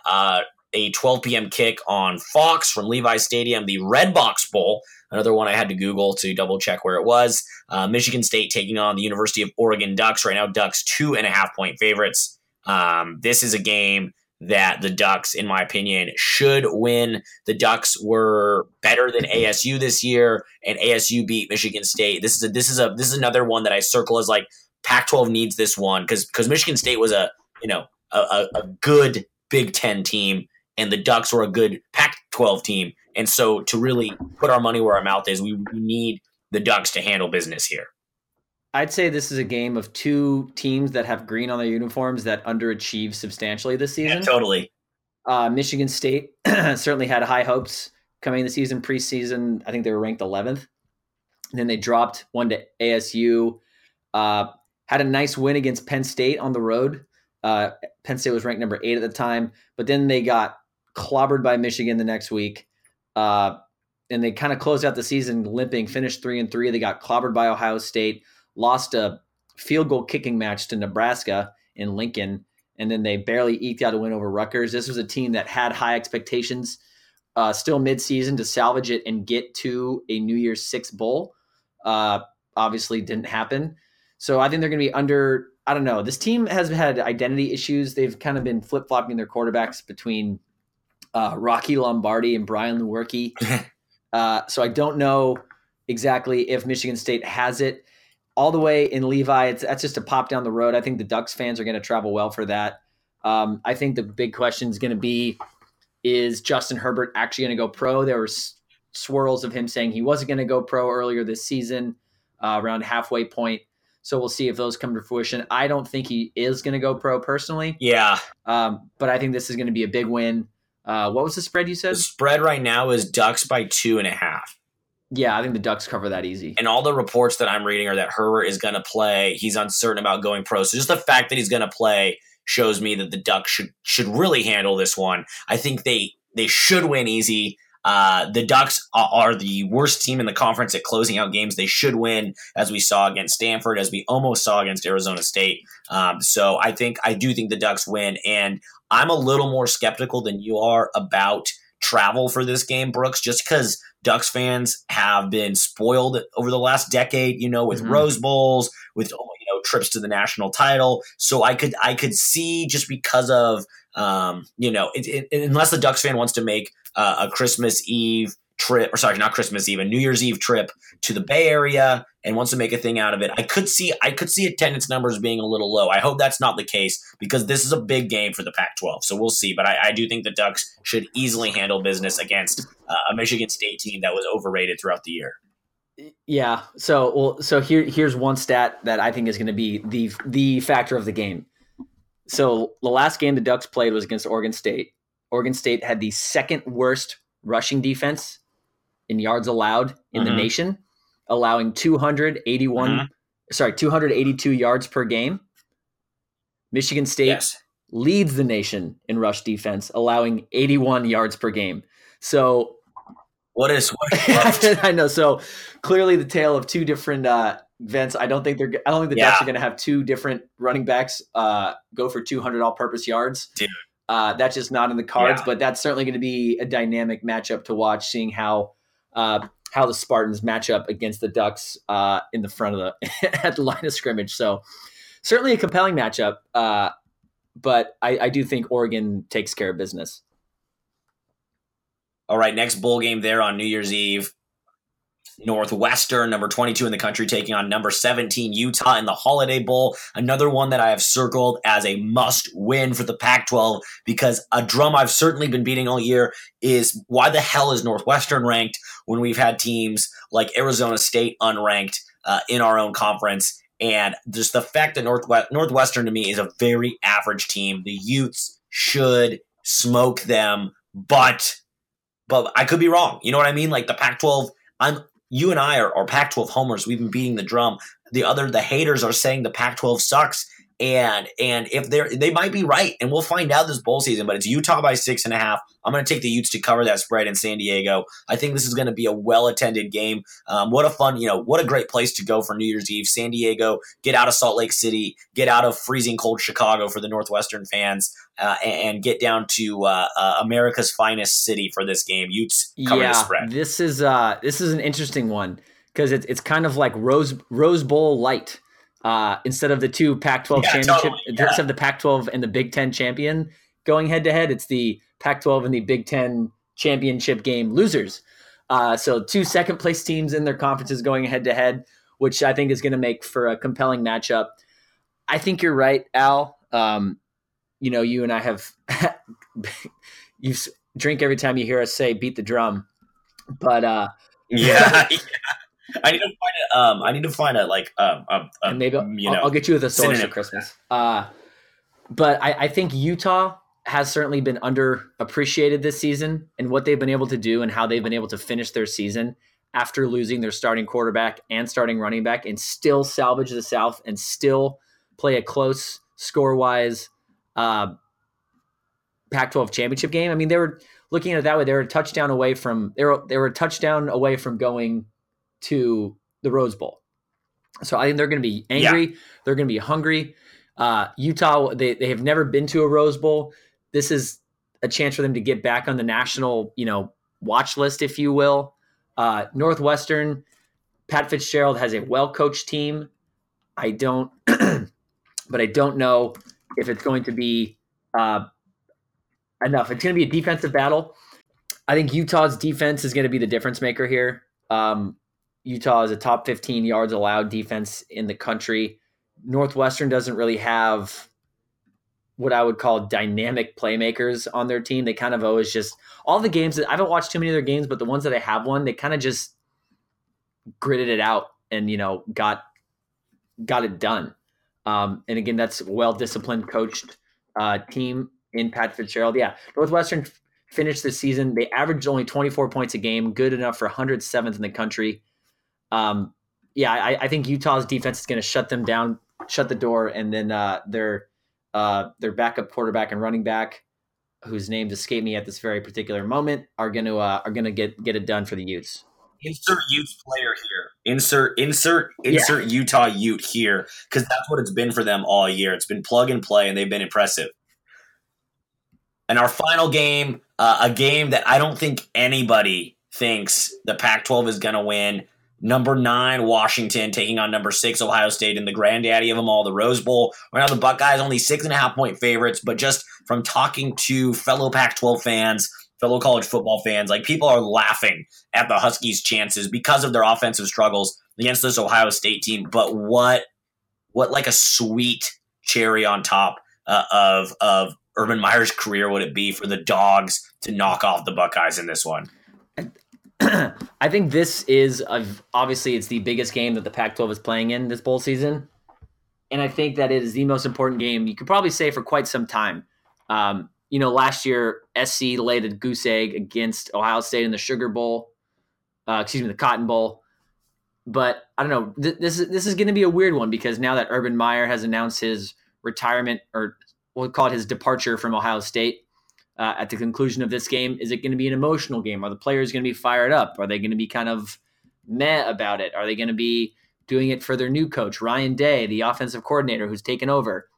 a 12 p.m. kick on Fox from Levi's Stadium, the Red Box Bowl. Another one I had to Google to double check where it was. Michigan State taking on the University of Oregon Ducks. Right now, Ducks 2.5-point favorites. This is a game that the Ducks, in my opinion, should win. The Ducks were better than ASU this year, and ASU beat Michigan State. This is another one that I circle as Pac-12 needs this one because Michigan State was a good Big Ten team, and the Ducks were a good Pac-12 team. And so to really put our money where our mouth is, we need the Ducks to handle business here. I'd say this is a game of two teams that have green on their uniforms that underachieved substantially this season. Yeah, totally. Michigan State certainly had high hopes coming in the season. Preseason, I think they were ranked 11th. And then they dropped one to ASU. Had a nice win against Penn State on the road. Penn State was ranked number 8 at the time. But then they got clobbered by Michigan the next week. And they kind of closed out the season limping, finished 3-3. They got clobbered by Ohio State, lost a field goal kicking match to Nebraska in Lincoln, and then they barely eked out a win over Rutgers. This was a team that had high expectations, still midseason, to salvage it and get to a New Year's Six bowl. Obviously didn't happen. So I think they're going to be under, I don't know. This team has had identity issues. They've kind of been flip-flopping their quarterbacks between Rocky Lombardi and Brian Lewerke. So I don't know exactly if Michigan State has it all the way in Levi. That's just a pop down the road. I think the Ducks fans are going to travel well for that. I think the big question is going to be, is Justin Herbert actually going to go pro? There were swirls of him saying he wasn't going to go pro earlier this season, around halfway point. So we'll see if those come to fruition. I don't think he is going to go pro personally. Yeah. But I think this is going to be a big win. What was the spread you said? The spread right now is Ducks by 2.5. Yeah, I think the Ducks cover that easy. And all the reports that I'm reading are that Herbert is going to play. He's uncertain about going pro. So just the fact that he's going to play shows me that the Ducks should really handle this one. I think they should win easy. The Ducks are the worst team in the conference at closing out games. They should win, as we saw against Stanford, as we almost saw against Arizona State. So I do think the Ducks win. And I'm a little more skeptical than you are about travel for this game, Brooks, just because Ducks fans have been spoiled over the last decade, with Rose Bowls, with, trips to the national title. So I could see, just because of, unless the Ducks fan wants to make a Christmas Eve trip, or sorry, not Christmas Eve, a New Year's Eve trip to the Bay Area and wants to make a thing out of it, I could see attendance numbers being a little low. I hope that's not the case, because this is a big game for the Pac-12. So we'll see. But I do think the Ducks should easily handle business against a Michigan State team that was overrated throughout the year. Yeah. So, well, so here's one stat that I think is going to be the factor of the game. So the last game the Ducks played was against Oregon State. Oregon State had the second worst rushing defense in yards allowed in the nation, allowing 282 yards per game. Michigan State leads the nation in rush defense, allowing 81 yards per game. So what is I know. So clearly the tale of two different events. I don't think the Ducks are going to have two different running backs go for 200 all-purpose yards. Dude. That's just not in the cards, but that's certainly going to be a dynamic matchup to watch, seeing how the Spartans match up against the Ducks in the front of the at the line of scrimmage. So certainly a compelling matchup, but I do think Oregon takes care of business. All right, next bowl game there on New Year's Eve. Northwestern, number 22 in the country, taking on number 17 Utah in the Holiday Bowl. Another one that I have circled as a must-win for the Pac-12, because a drum I've certainly been beating all year is, why the hell is Northwestern ranked when we've had teams like Arizona State unranked in our own conference? And just the fact that Northwestern to me is a very average team. The Utes should smoke them, but I could be wrong. You know what I mean? Like the Pac-12, you and I are Pac-12 homers. We've been beating the drum. The haters are saying the Pac-12 sucks, and if they might be right, and we'll find out this bowl season. But it's Utah by 6.5. I'm going to take the Utes to cover that spread in San Diego. I think this is going to be a well-attended game. What a great place to go for New Year's Eve. San Diego, get out of Salt Lake City, get out of freezing cold Chicago for the Northwestern fans, and get down to America's finest city for this game. Utes cover the spread. This is an interesting one, because it's kind of like Rose Bowl light. Instead of the two Pac-12 championship, instead of the Pac-12 and the Big Ten champion going head to head, it's the Pac-12 and the Big Ten championship game losers. So 2 second place teams in their conferences going head to head, which I think is going to make for a compelling matchup. I think you're right, Al. You and I you drink every time you hear us say beat the drum, but I need to find a maybe I'll get you with a source for Christmas. But I think Utah has certainly been underappreciated this season, and what they've been able to do and how they've been able to finish their season after losing their starting quarterback and starting running back, and still salvage the South and still play a close score-wise Pac-12 championship game. I mean, they were looking at it that way. They were a touchdown away from going to the Rose Bowl. So I think they're going to be angry. Yeah. They're going to be hungry. Utah, they have never been to a Rose Bowl. This is a chance for them to get back on the national, watch list, if you will. Northwestern, Pat Fitzgerald has a well-coached team. I don't know if it's going to be enough. It's going to be a defensive battle. I think Utah's defense is going to be the difference maker here. Utah is a top 15 yards allowed defense in the country. Northwestern doesn't really have what I would call dynamic playmakers on their team. They kind of always just – all the games – I haven't watched too many of their games, but the ones that I have won, they kind of just gritted it out and, got it done. And, again, that's a well-disciplined, coached team in Pat Fitzgerald. Yeah, Northwestern finished the season. They averaged only 24 points a game, good enough for 107th in the country. I think Utah's defense is going to shut them down, shut the door, and then their backup quarterback and running back, whose name escaped me at this very particular moment, are going to get it done for the Utes. Insert Utes player here. Insert Utah Ute here, because that's what it's been for them all year. It's been plug and play, and they've been impressive. And our final game, a game that I don't think anybody thinks the Pac-12 is going to win. Number 9, Washington, taking on number 6, Ohio State, in the granddaddy of them all, the Rose Bowl. Right now, the Buckeyes only 6.5-point favorites, but just from talking to fellow Pac-12 fans, fellow college football fans, like, people are laughing at the Huskies' chances because of their offensive struggles against this Ohio State team. But what like a sweet cherry on top of Urban Meyer's career would it be for the Dogs to knock off the Buckeyes in this one? I think this is obviously it's the biggest game that the Pac-12 is playing in this bowl season. And I think that it is the most important game you could probably say for quite some time. You know, last year, SC laid a goose egg against Ohio State in the Sugar Bowl. The Cotton Bowl. But I don't know. This is going to be a weird one because now that Urban Meyer has announced his retirement, or we'll call it his departure from Ohio State at the conclusion of this game, is it going to be an emotional game? Are the players going to be fired up? Are they going to be kind of meh about it? Are they going to be doing it for their new coach, Ryan Day, the offensive coordinator who's taken over,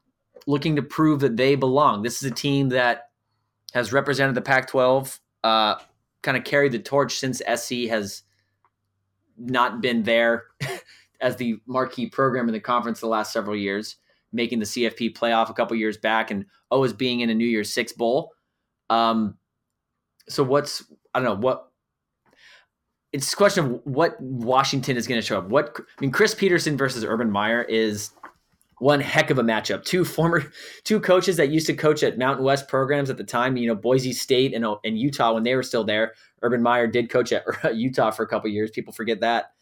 looking to prove that they belong? This is a team that has represented the Pac-12, kind of carried the torch since SC has not been there as the marquee program in the conference the last several years, making the CFP playoff a couple years back and always being in a New Year's Six Bowl. It's a question of what Washington is going to show up. Chris Peterson versus Urban Meyer is one heck of a matchup. Two coaches that used to coach at Mountain West programs at the time, you know, Boise State and Utah when they were still there. Urban Meyer did coach at Utah for a couple of years. People forget that.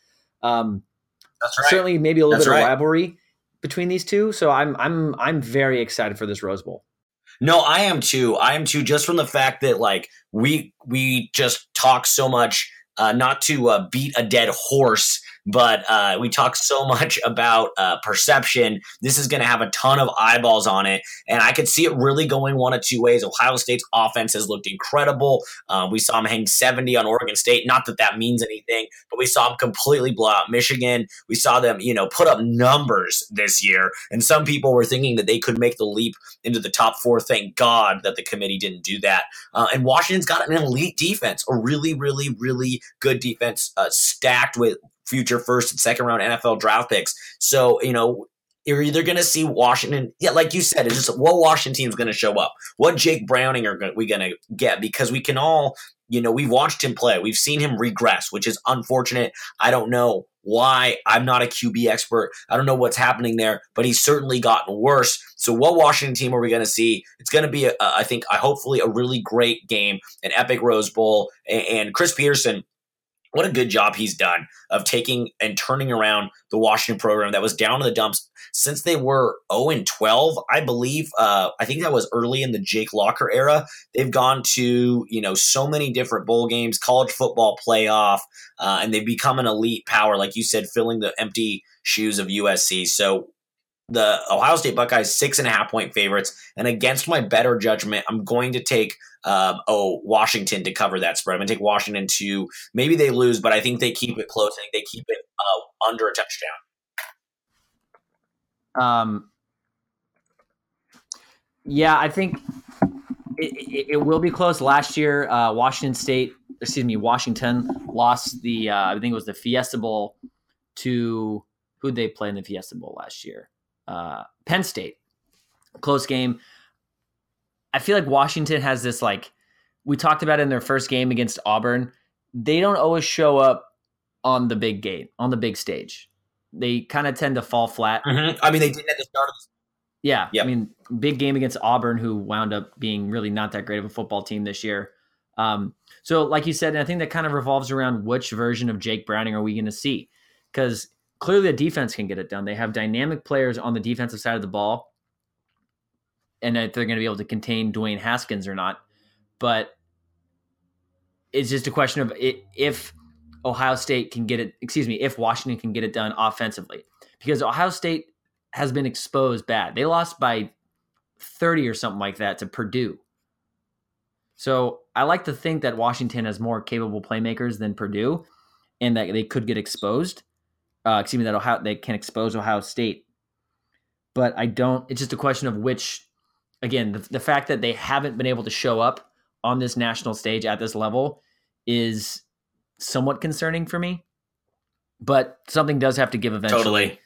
That's right. Certainly maybe a little bit of rivalry between these two. So I'm very excited for this Rose Bowl. No, I am too. Just from the fact that like we just talk so much. Not to beat a dead horse, but we talk so much about perception. This is going to have a ton of eyeballs on it, and I could see it really going one of two ways. Ohio State's offense has looked incredible. We saw them hang 70 on Oregon State. Not that that means anything, but we saw them completely blow out Michigan. We saw them, put up numbers this year, and some people were thinking that they could make the leap into the top four. Thank God that the committee didn't do that. And Washington's got an elite defense, a really, really, really good defense stacked with future first and second round NFL draft picks. So, you're either going to see Washington. Yeah. Like you said, it's just what Washington team is going to show up, what Jake Browning we going to get, because we can all, we've watched him play. We've seen him regress, which is unfortunate. I don't know why. I'm not a QB expert. I don't know what's happening there, but he's certainly gotten worse. So what Washington team are we going to see? It's going to be, hopefully a really great game, an epic Rose Bowl. And Chris Peterson, what a good job he's done of taking and turning around the Washington program that was down in the dumps since they were 0-12, I believe. I think that was early in the Jake Locker era. They've gone to, so many different bowl games, college football playoff, and they've become an elite power, like you said, filling the empty shoes of USC. So the Ohio State Buckeyes 6.5-point favorites, and against my better judgment, I'm going to take Washington to cover that spread. I'm going to take Washington to maybe they lose, but I think they keep it close. I think they keep it under a touchdown. Yeah, I think it will be close. Last year, Washington lost the I think it was the Fiesta Bowl to who'd they play in the Fiesta Bowl last year? Penn State. Close game. I feel like Washington has this, we talked about it in their first game against Auburn. They don't always show up on the big gate, on the big stage. They kind of tend to fall flat. Mm-hmm. I mean, they didn't at the start of this. Yeah. Yep. I mean, big game against Auburn, who wound up being really not that great of a football team this year. So like you said, and I think that kind of revolves around which version of Jake Browning are we going to see? Because clearly the defense can get it done. They have dynamic players on the defensive side of the ball, and that they're going to be able to contain Dwayne Haskins or not. But it's just a question of if Ohio State can get it, if Washington can get it done offensively, because Ohio State has been exposed bad. They lost by 30 or something like that to Purdue. So I like to think that Washington has more capable playmakers than Purdue and that they could get exposed. They can expose Ohio State, but it's just a question of which. Again, the fact that they haven't been able to show up on this national stage at this level is somewhat concerning for me, but something does have to give eventually. Totally.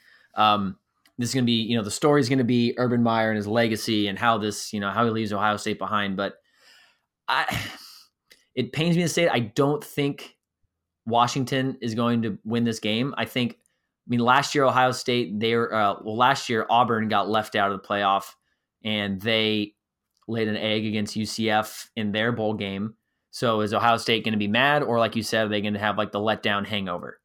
This is going to be, the story's going to be Urban Meyer and his legacy and how this, how he leaves Ohio State behind. But it pains me to say it, I don't think Washington is going to win this game. Last year, Ohio State, last year Auburn got left out of the playoff, and they laid an egg against UCF in their bowl game. So is Ohio State going to be mad, or like you said, are they going to have like the letdown hangover?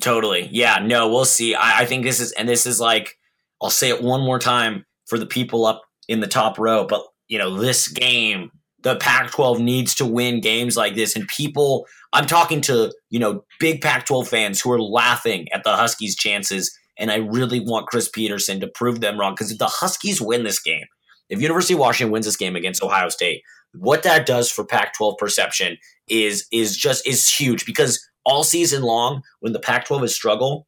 Totally. Yeah, no, we'll see. I think this is, and this is like, I'll say it one more time for the people up in the top row, but you know, this game, the Pac-12 needs to win games like this. And people, I'm talking to, you know, big Pac-12 fans who are laughing at the Huskies' chances. And I really want Chris Peterson to prove them wrong. Because if the Huskies win this game, if University of Washington wins this game against Ohio State, what that does for Pac-12 perception is huge. Because all season long, when the Pac-12 has struggled,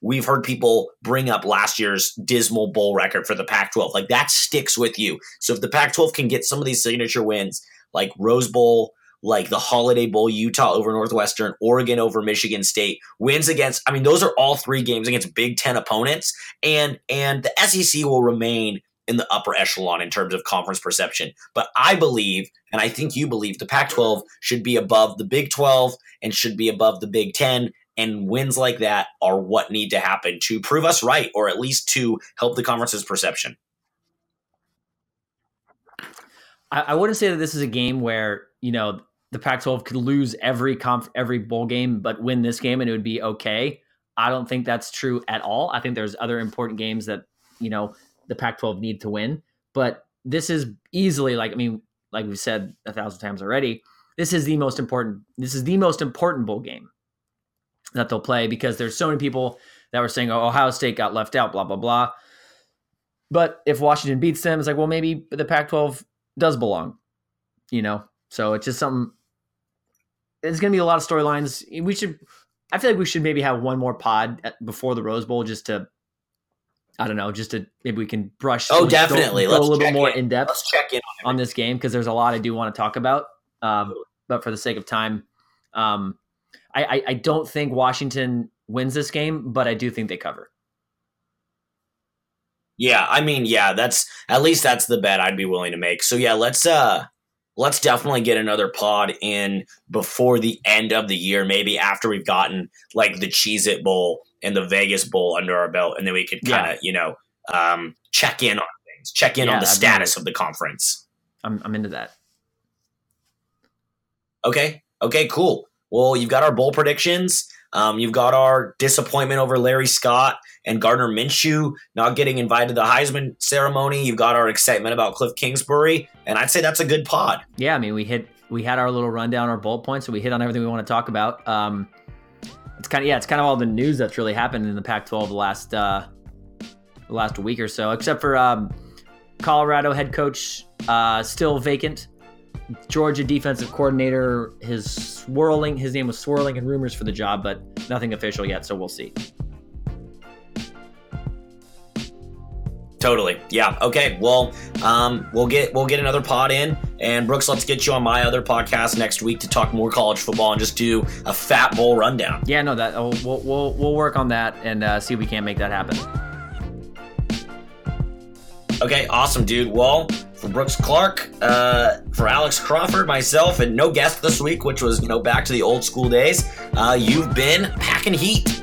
we've heard people bring up last year's dismal bowl record for the Pac-12. Like, that sticks with you. So if the Pac-12 can get some of these signature wins, like Rose Bowl, like the Holiday Bowl, Utah over Northwestern, Oregon over Michigan State, wins against, I mean, those are all three games against Big Ten opponents, and the SEC will remain in the upper echelon in terms of conference perception. But I believe, and I think you believe, the Pac-12 should be above the Big 12 and should be above the Big 10, and wins like that are what need to happen to prove us right, or at least to help the conference's perception. I wouldn't say that this is a game where, you know, the Pac-12 could lose every bowl game, but win this game and it would be okay. I don't think that's true at all. I think there's other important games that, you know, the Pac-12 need to win, but this is easily, like, I mean, like we've said 1,000 times already, this is the most important bowl game that they'll play, because there's so many people that were saying, oh, Ohio State got left out, blah, blah, blah. But if Washington beats them, it's like, well, maybe the Pac-12 does belong, you know? So it's just something. It's going to be a lot of storylines. I feel like we should maybe have one more pod before the Rose Bowl, just to, I don't know, just to, maybe we can brush. Oh, definitely. Let's go a little bit more in depth. Let's check in on this game, because there's a lot I do want to talk about. But for the sake of time, I don't think Washington wins this game, but I do think they cover. Yeah, I mean, yeah, that's at least that's the bet I'd be willing to make. So yeah, let's definitely get another pod in before the end of the year, maybe after we've gotten like the Cheez-It Bowl and the Vegas Bowl under our belt, and then we could kind of, you know, check in on things, on the status of the conference. I'm into that. Okay, cool. Well, you've got our bowl predictions. You've got our disappointment over Larry Scott and Gardner Minshew not getting invited to the Heisman ceremony. You've got our excitement about Kliff Kingsbury, and I'd say that's a good pod. Yeah, I mean, we had our little rundown, our bullet points, so we hit on everything we want to talk about. It's kind of all the news that's really happened in the Pac-12 the last week or so, except for Colorado head coach still vacant. Georgia defensive coordinator, his name was swirling in rumors for the job, but nothing official yet, so we'll see. Totally. Yeah. Okay. Well, we'll get another pod in, and Brooks, let's get you on my other podcast next week to talk more college football and just do a fat bowl rundown. Yeah, no, that we'll work on that and see if we can't make that happen. Okay. Awesome, dude. Well, for Brooks Clark, for Alex Crawford, myself, and no guest this week, which was, you know, back to the old school days, you've been Pack and Heat.